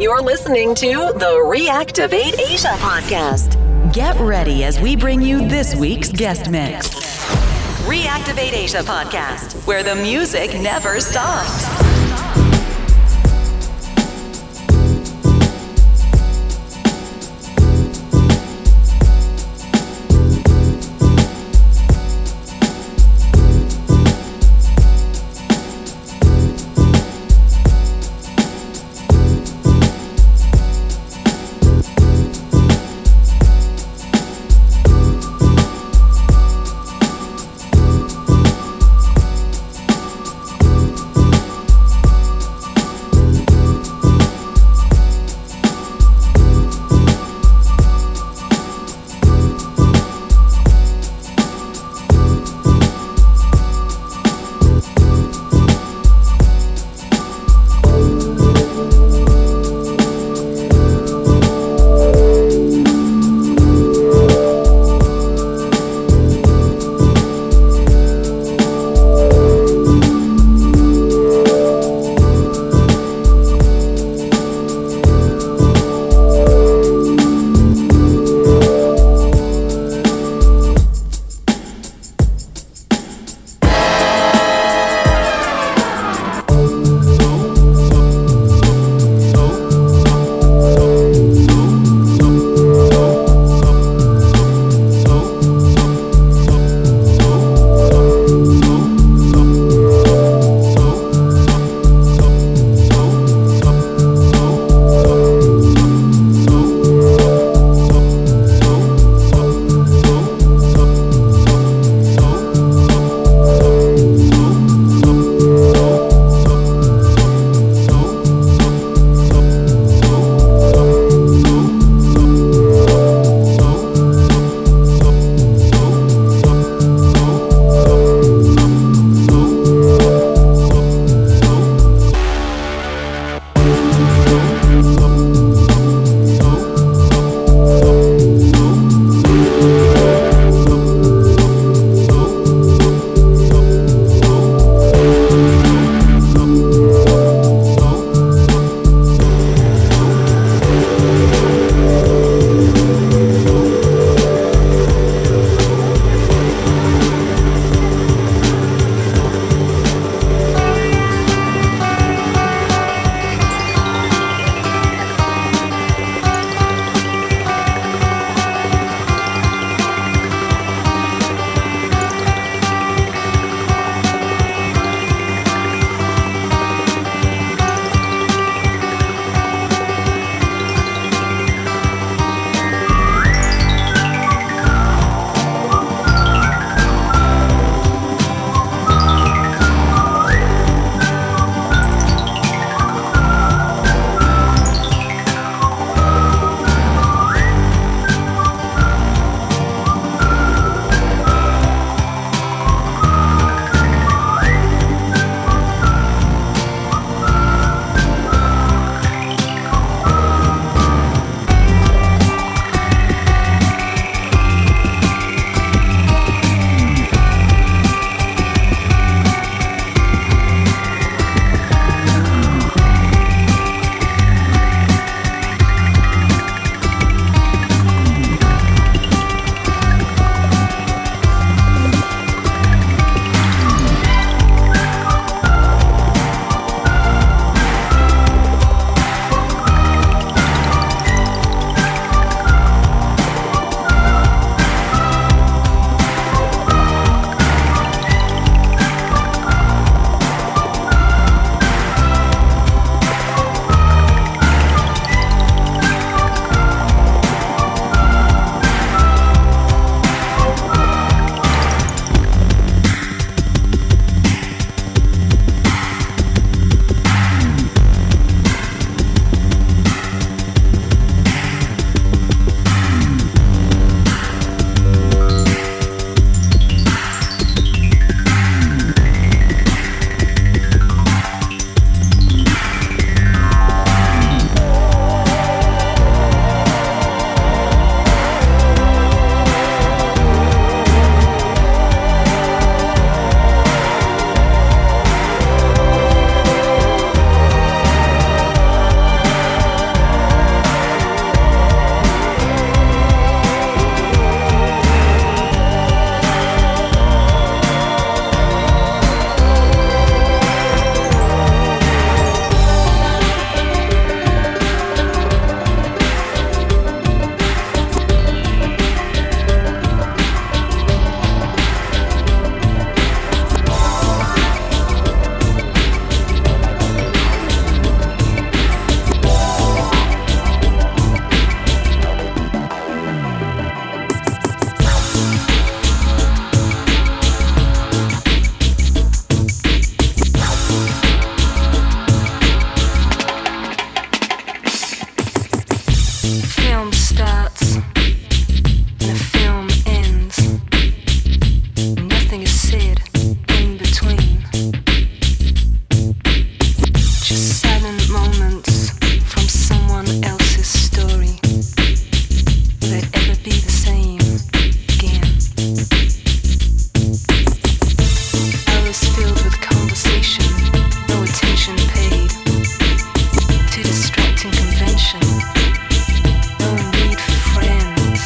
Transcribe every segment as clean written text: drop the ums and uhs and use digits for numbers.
You're listening to the Reactivate Asia podcast. Get ready as we bring you this week's guest mix. Reactivate Asia podcast, where the music never stops. moments from someone else's story that ever be the same again. I was filled with conversation, no attention paid to distracting convention. No need for friends.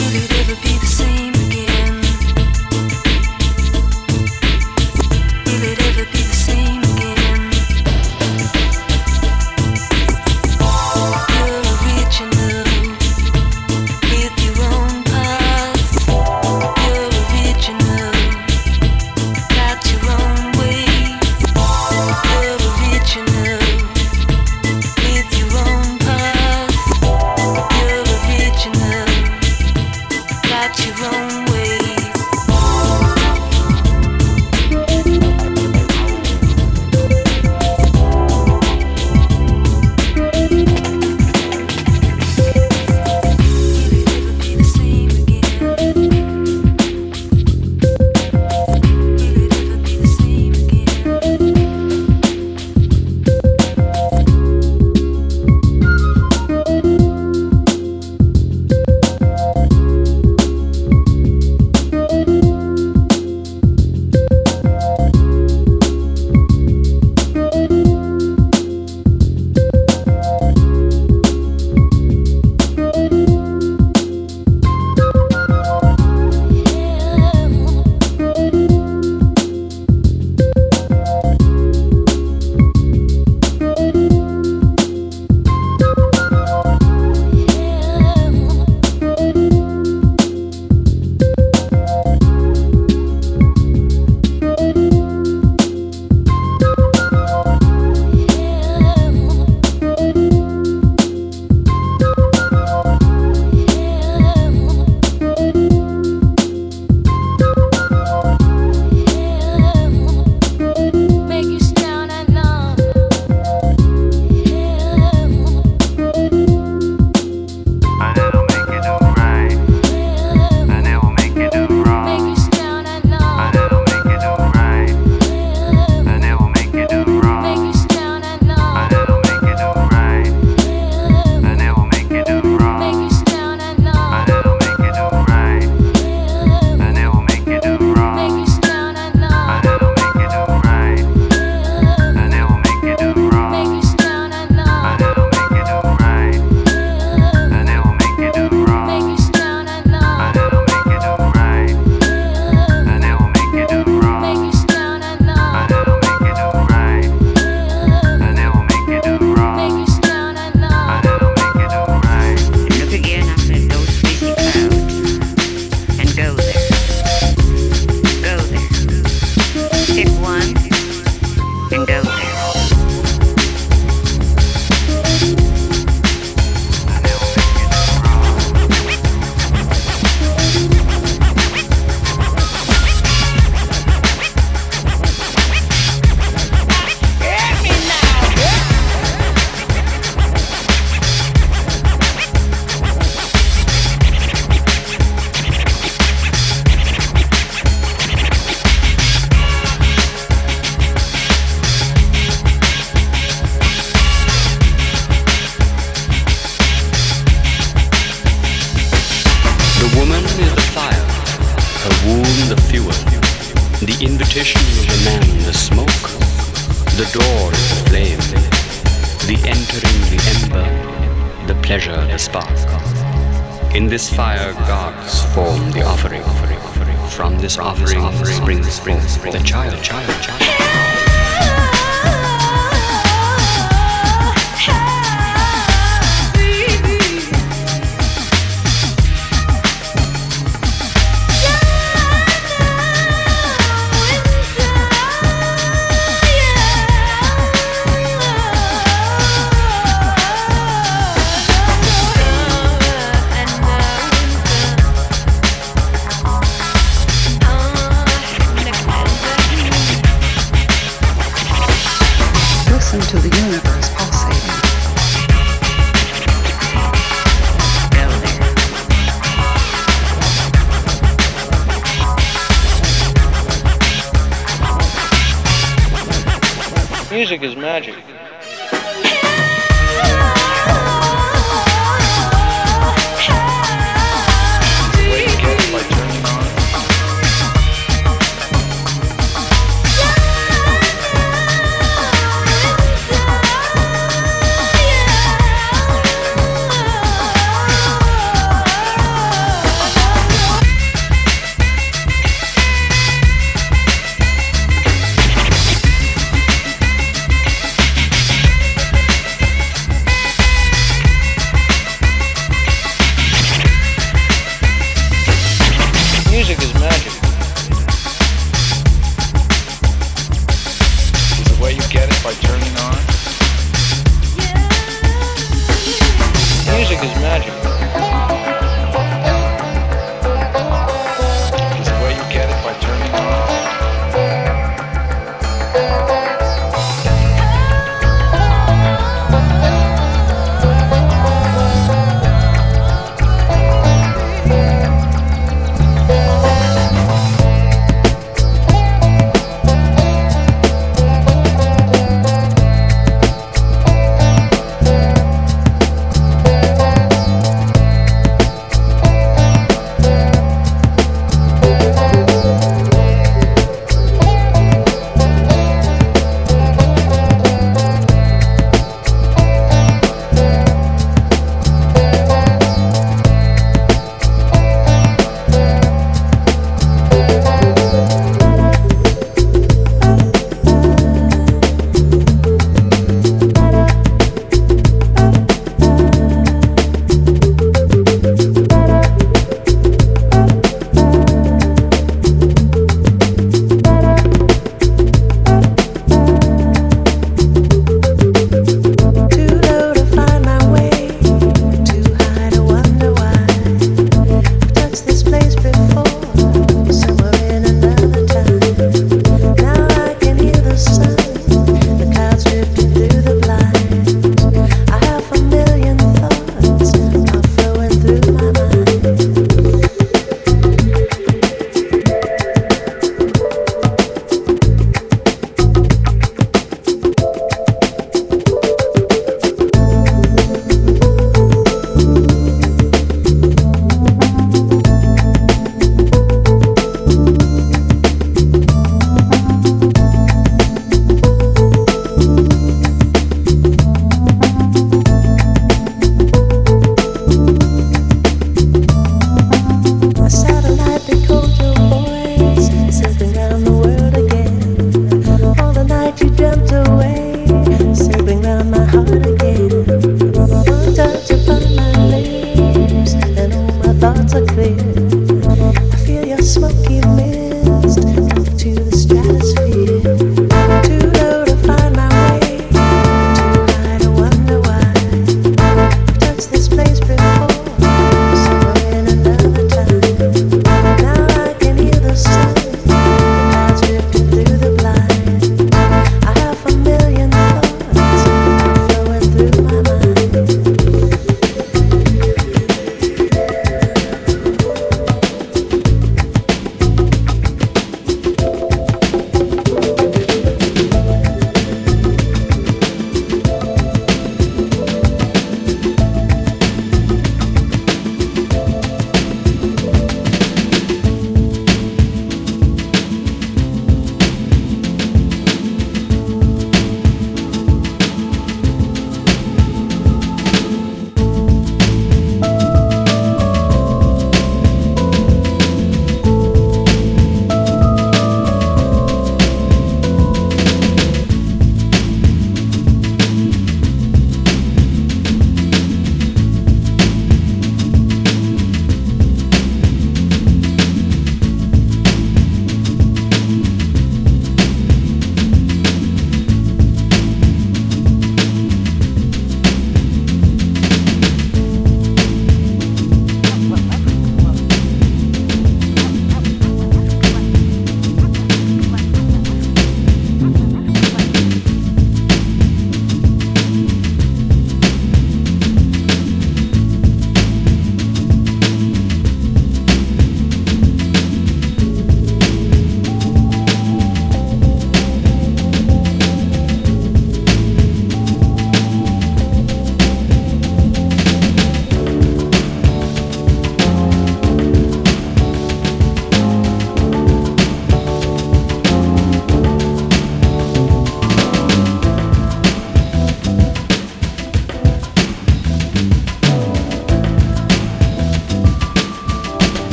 Will it ever be the same again? Will it ever be the same? Music is magic.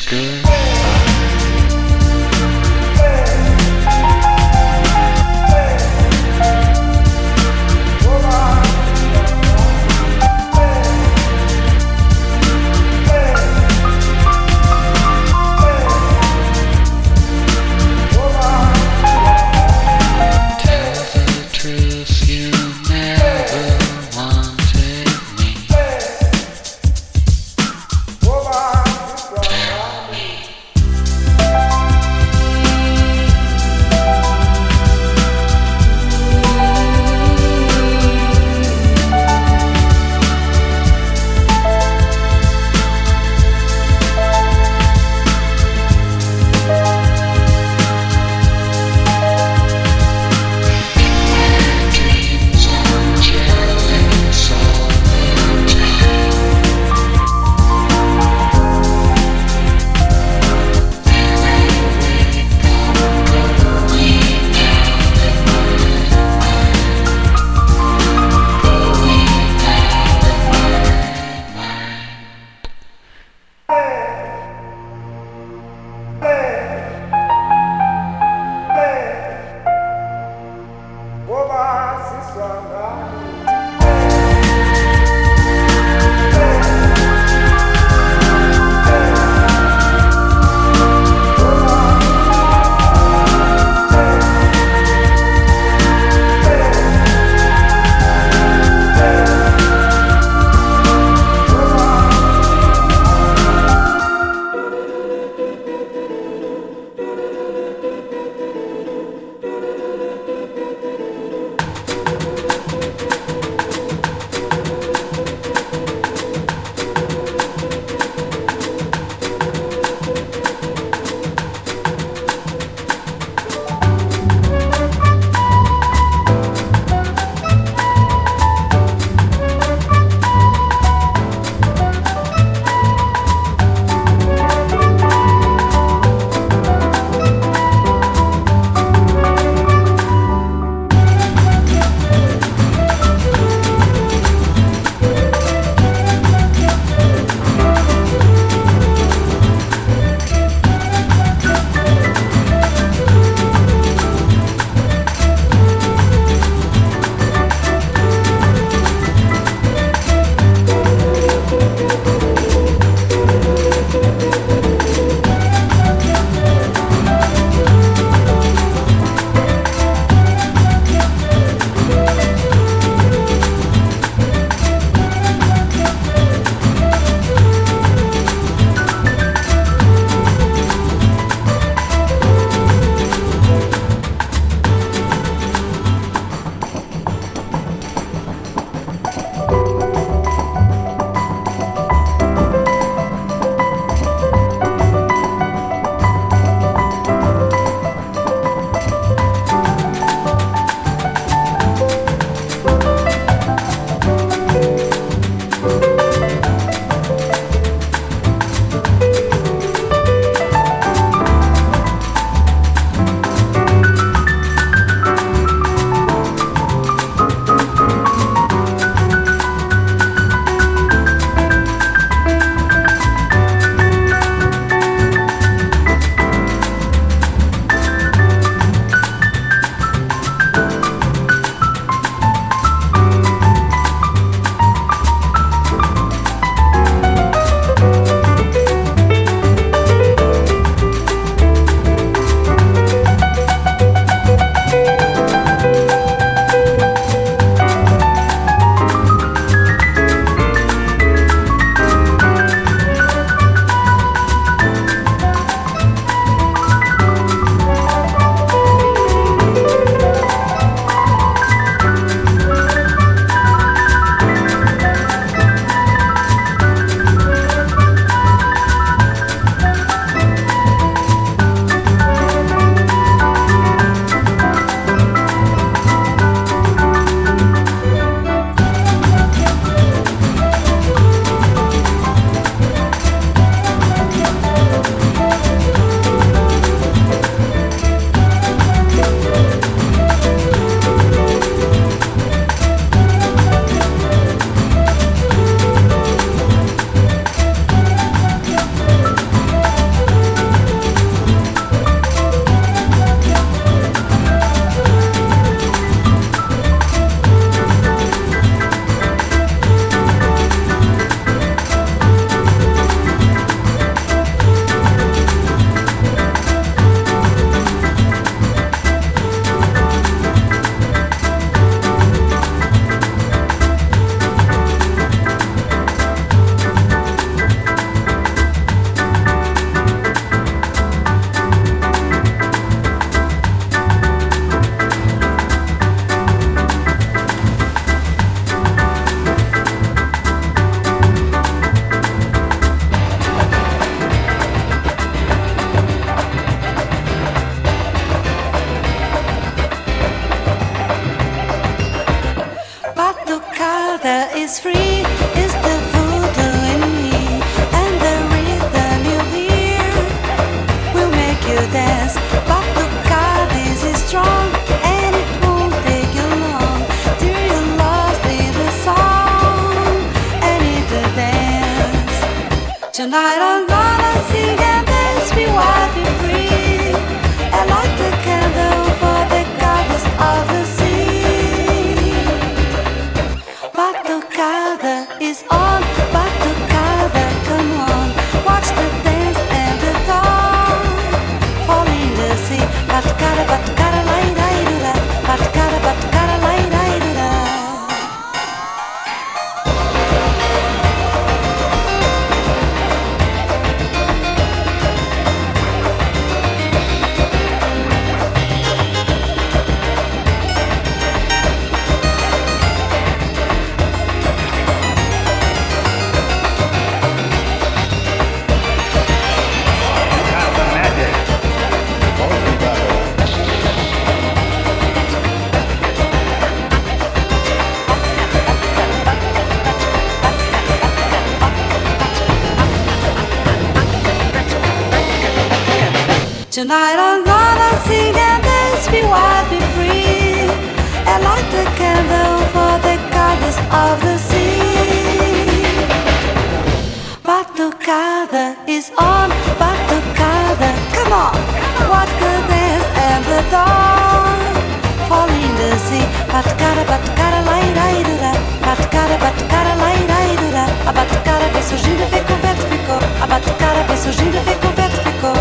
is good. Tonight I'm gonna sing and dance, be wild and free. I light the candle for the goddess of the sea. Batucada is on, Batucada, come on. Watch the dance and the dawn fall in the sea. Batucada, Batucada, lay, lay, la. Batucada, Batucada, lay, lay, la. Tonight I'm gonna sing and dance, be wild, be free. And light the candle for the goddess of the sea. Batucada is on, Batucada, come on. What could dance and the dawn fall in the sea. Batucada, Batucada, lai, lai, la. Batucada, Batucada, lai, lai, la. A Batucada vem surgindo, vem com o vento, ficou. A Batucada vem surgindo, vem com o vento, ficou.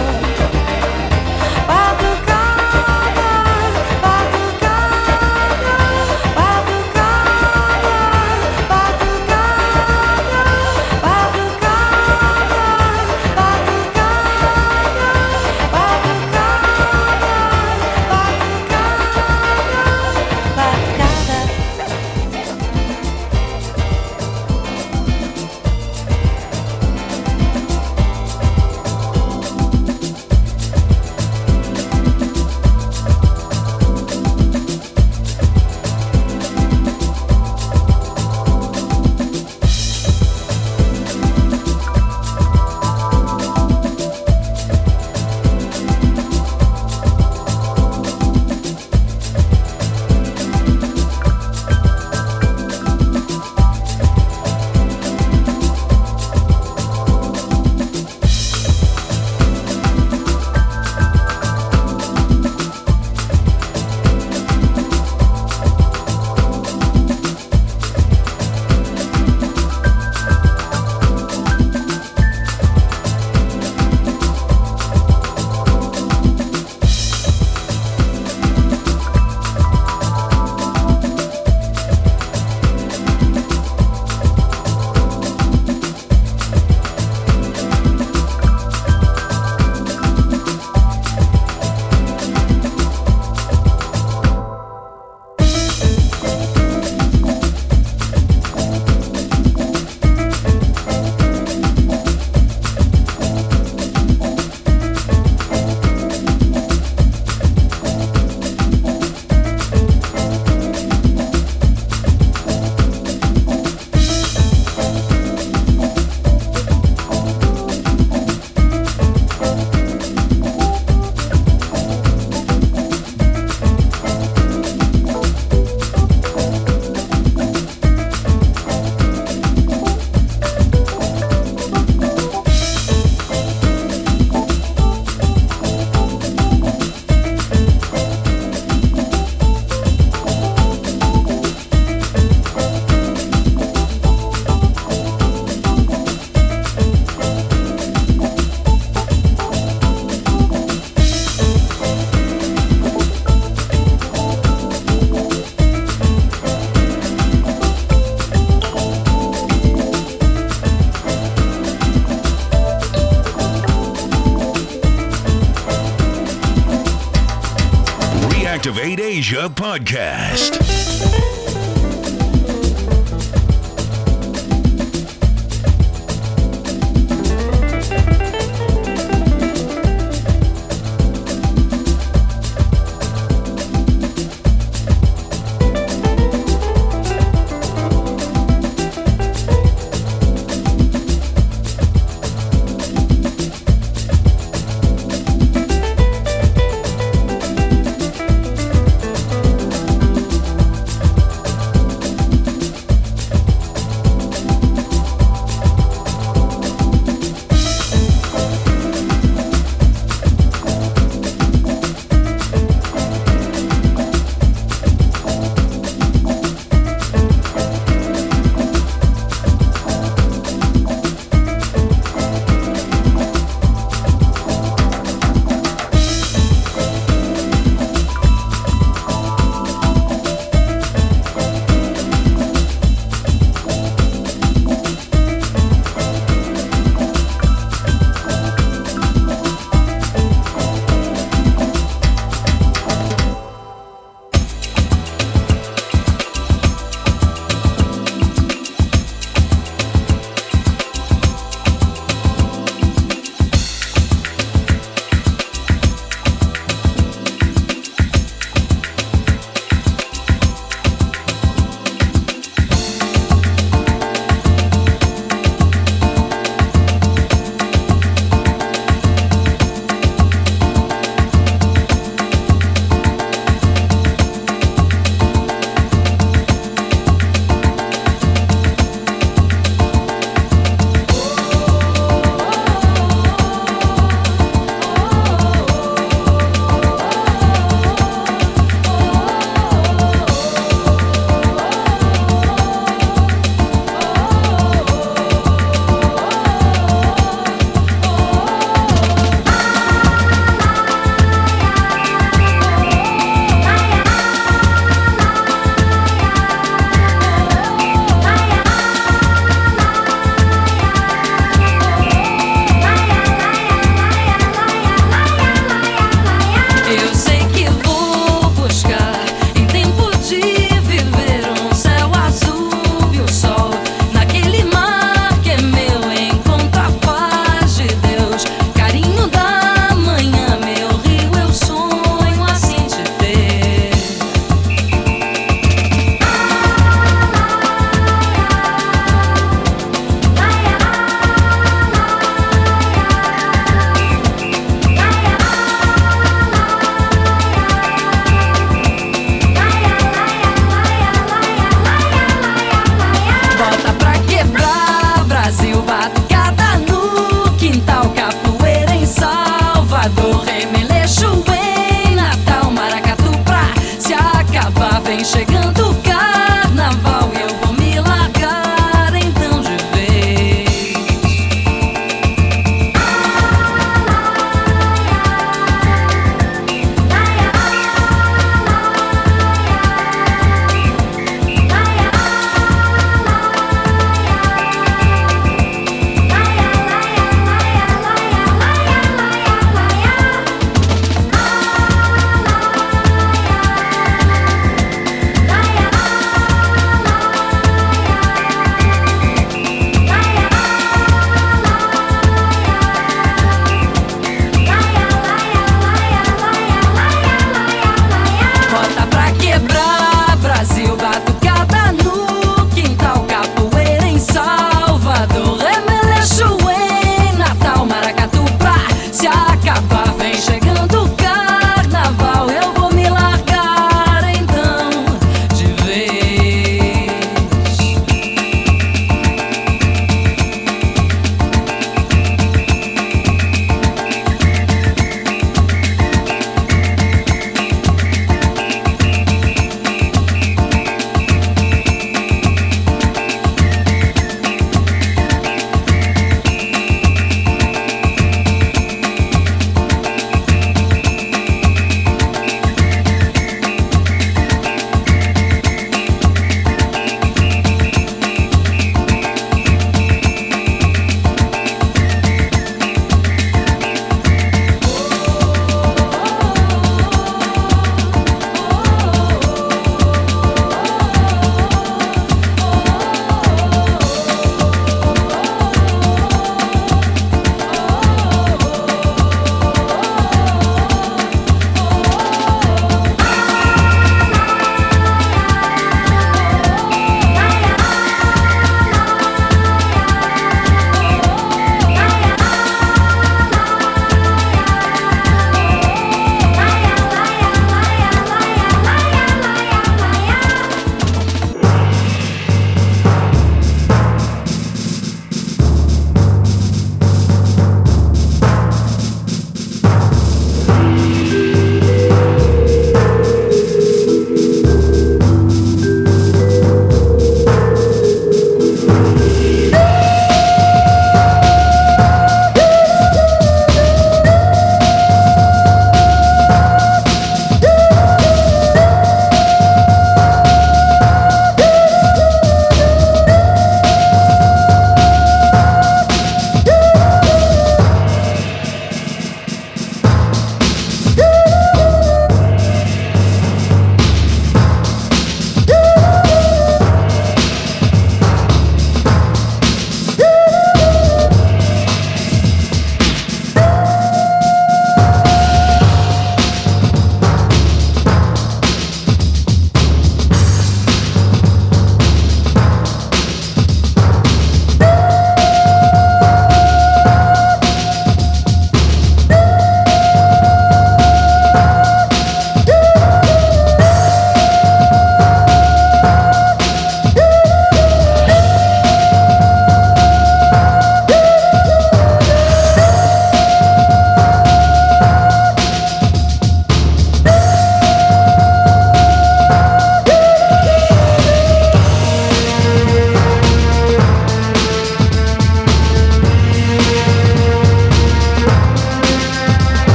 Reactivate Asia podcast.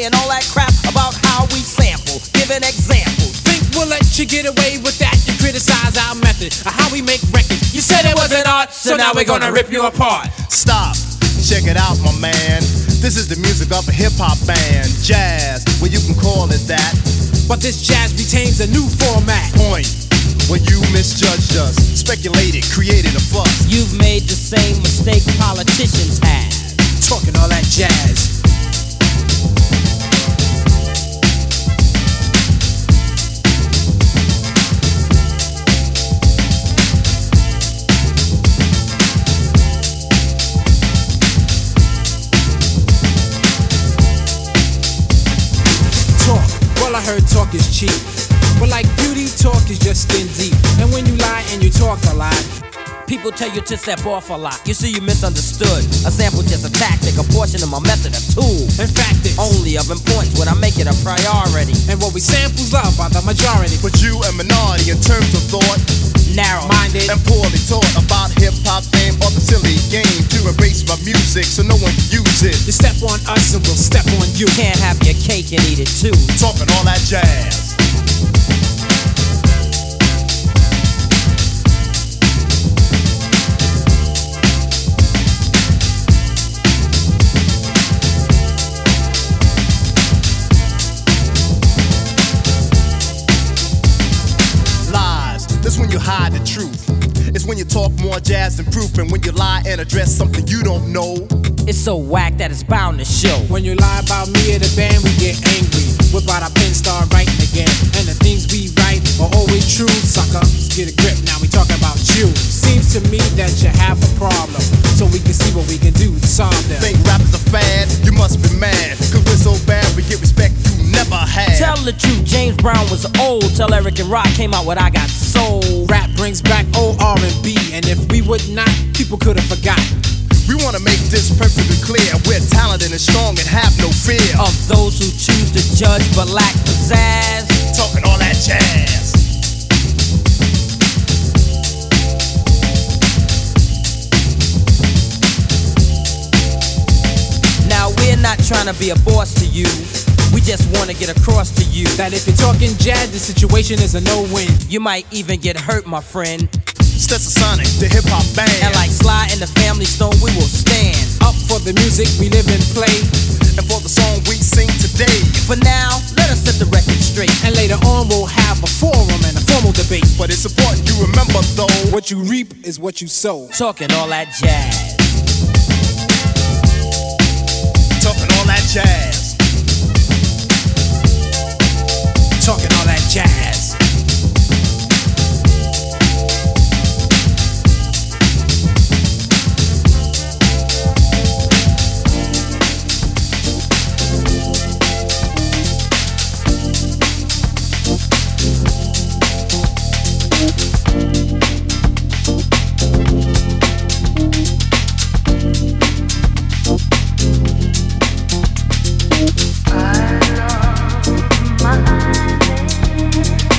saying all that crap about how we sample. Give an example. Think we'll let you get away with that? You criticize our method of how we make records. You said it wasn't art, so now we're gonna rip you apart. Stop. Check it out, my man. This is the music of a hip-hop band. Jazz, well, you can call it that. But this jazz retains a new format. Point, well, you misjudged us. Speculated, created a fuss. You've made the same mistake politicians have. Talking all that jazz. I heard talk is cheap, but like beauty, talk is just skin deep. And when you lie and you talk a lot, people tell you to step off a lot. You see, you misunderstood. A sample just a tactic, a portion of my method, a tool. In fact, it's only of importance when I make it a priority. And what we samples love by the majority. But you a minority in terms of thought, narrow-minded and poorly taught about hip-hop fame or the silly game. To erase my music so no one can use it. You step on us and we'll step on you. Can't have your cake and eat it too. Talking all that jazz. When you hide the truth, it's when you talk more jazz than proof, and when you lie and address something you don't know, it's so whack that it's bound to show. When you lie about me or the band, we get angry. We're about our pen start writing again, and the things we write are always true. Sucker, let's get a grip. Now we talking about you. Seems to me that you have a problem, so we can see what we can do to solve them. Think rap is a fad? You must be mad, 'cause we're so bad we get respect you never had. Tell the truth, James Brown was old. Tell Eric and Rock came out with I Got Soul. Rap brings back old R&B, and if we would not, people could have forgotten. We want to make this perfectly clear. We're talented and strong and have no fear of those who choose to judge but lack pizzazz. Talking all that jazz. Now we're not trying to be a boss to you. We just want to get across to you that if you're talking jazz, the situation is a no-win. You might even get hurt, my friend. Stetsasonic, the hip-hop band. And like Sly and the Family Stone, we will stand up for the music we live and play, and for the song we sing today. For now, let us set the record straight, and later on we'll have a forum and a formal debate. But it's important you remember, though, what you reap is what you sow. Talking all that jazz. Talking all that jazz. Talking all that jazz. I love my name.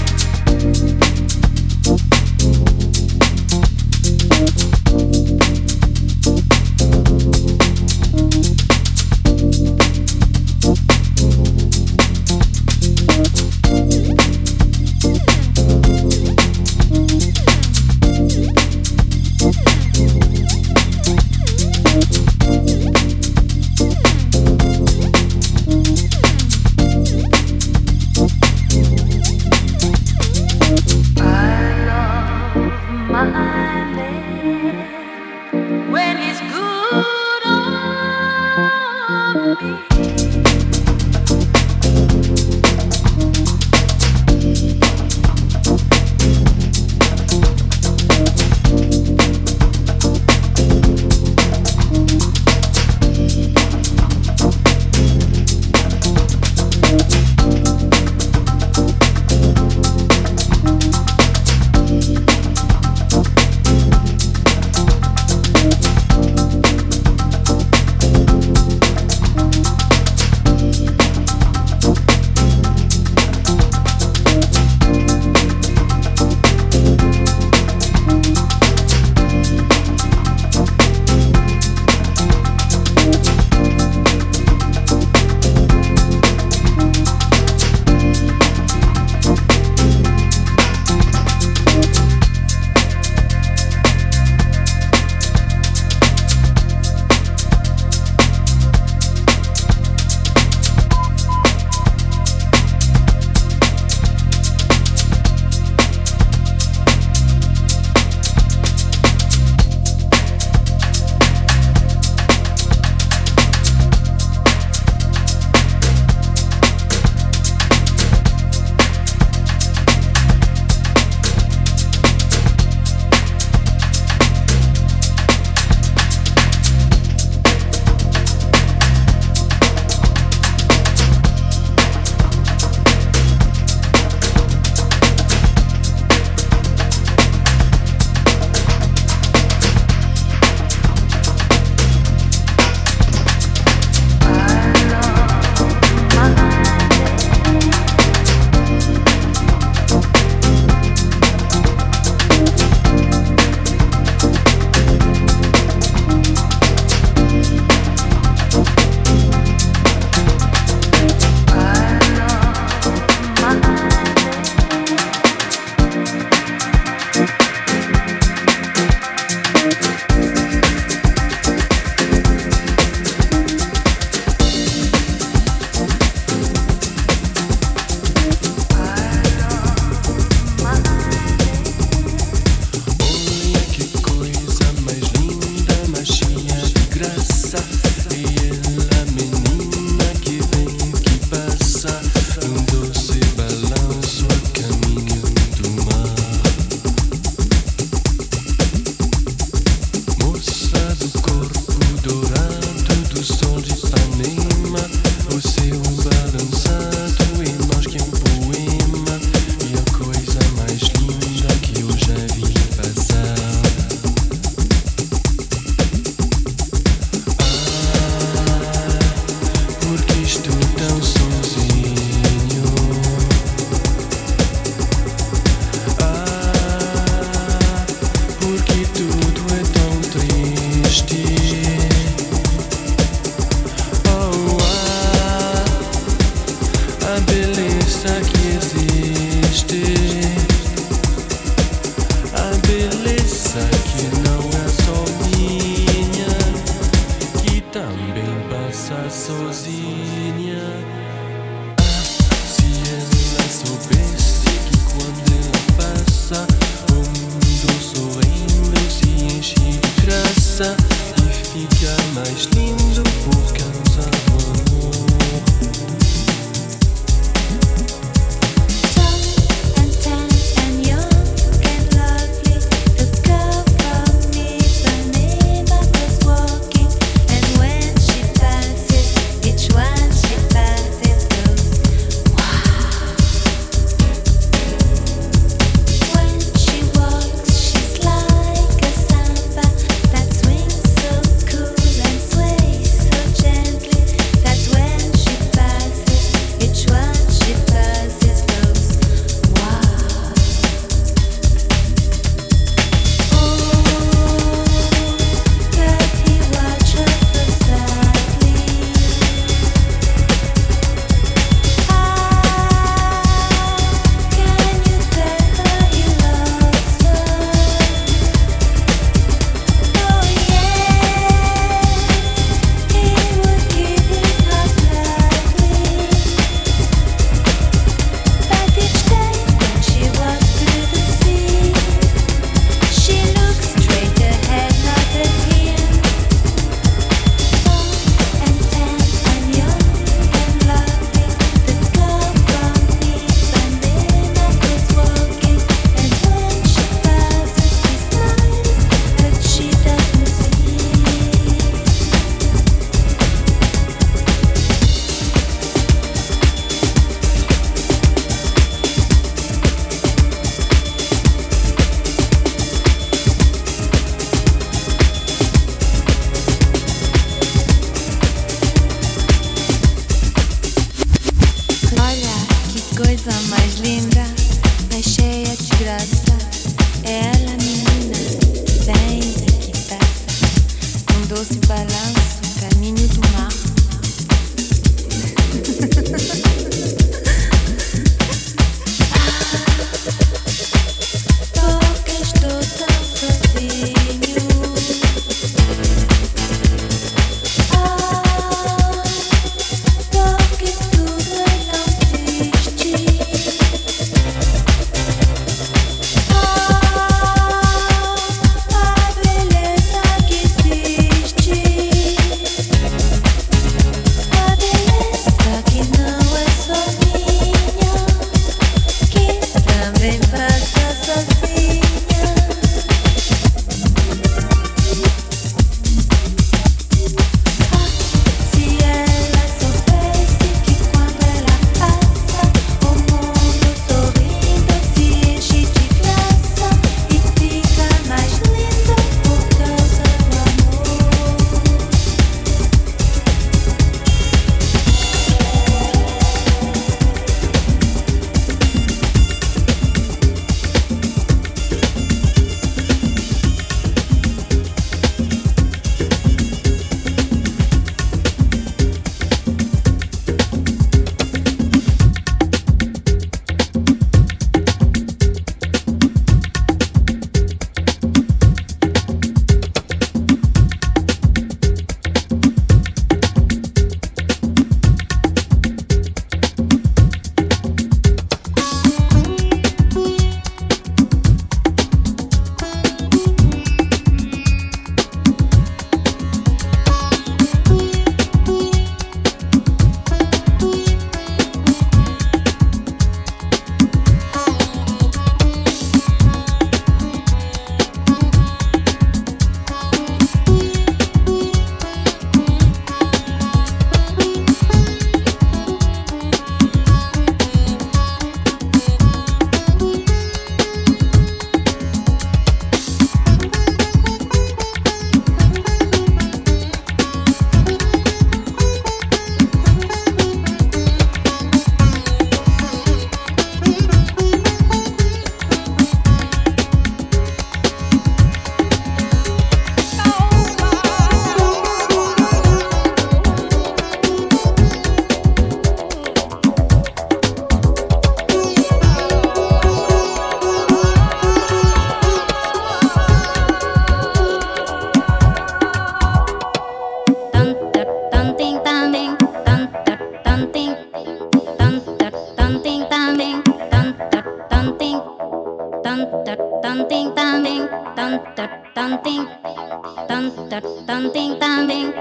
Tan, ting, tan, ting.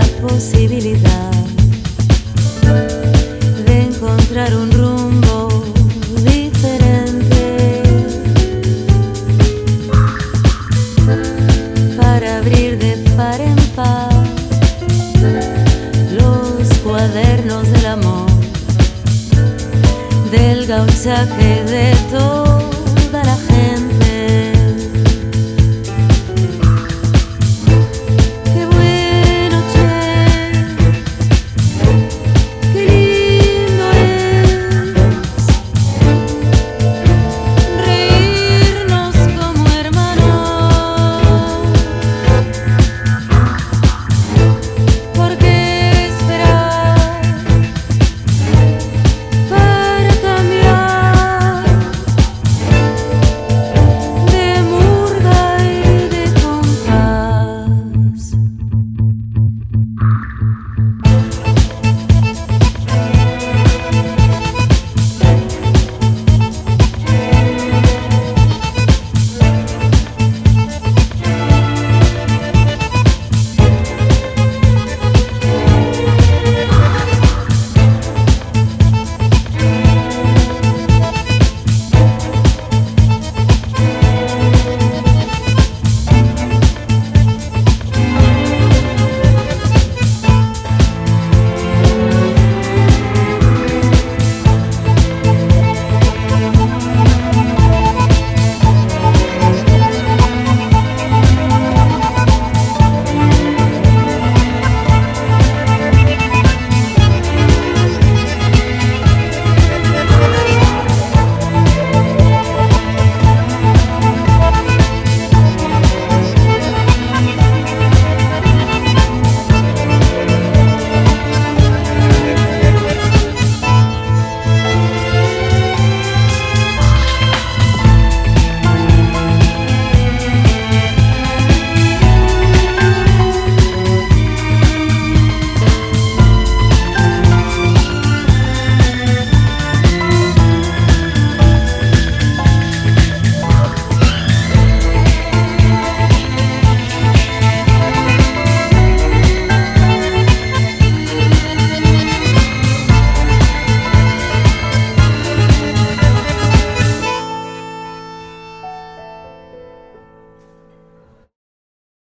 la posibilidad de encontrar un rumbo diferente para abrir de par en par los cuadernos del amor, del gauchaje de todo.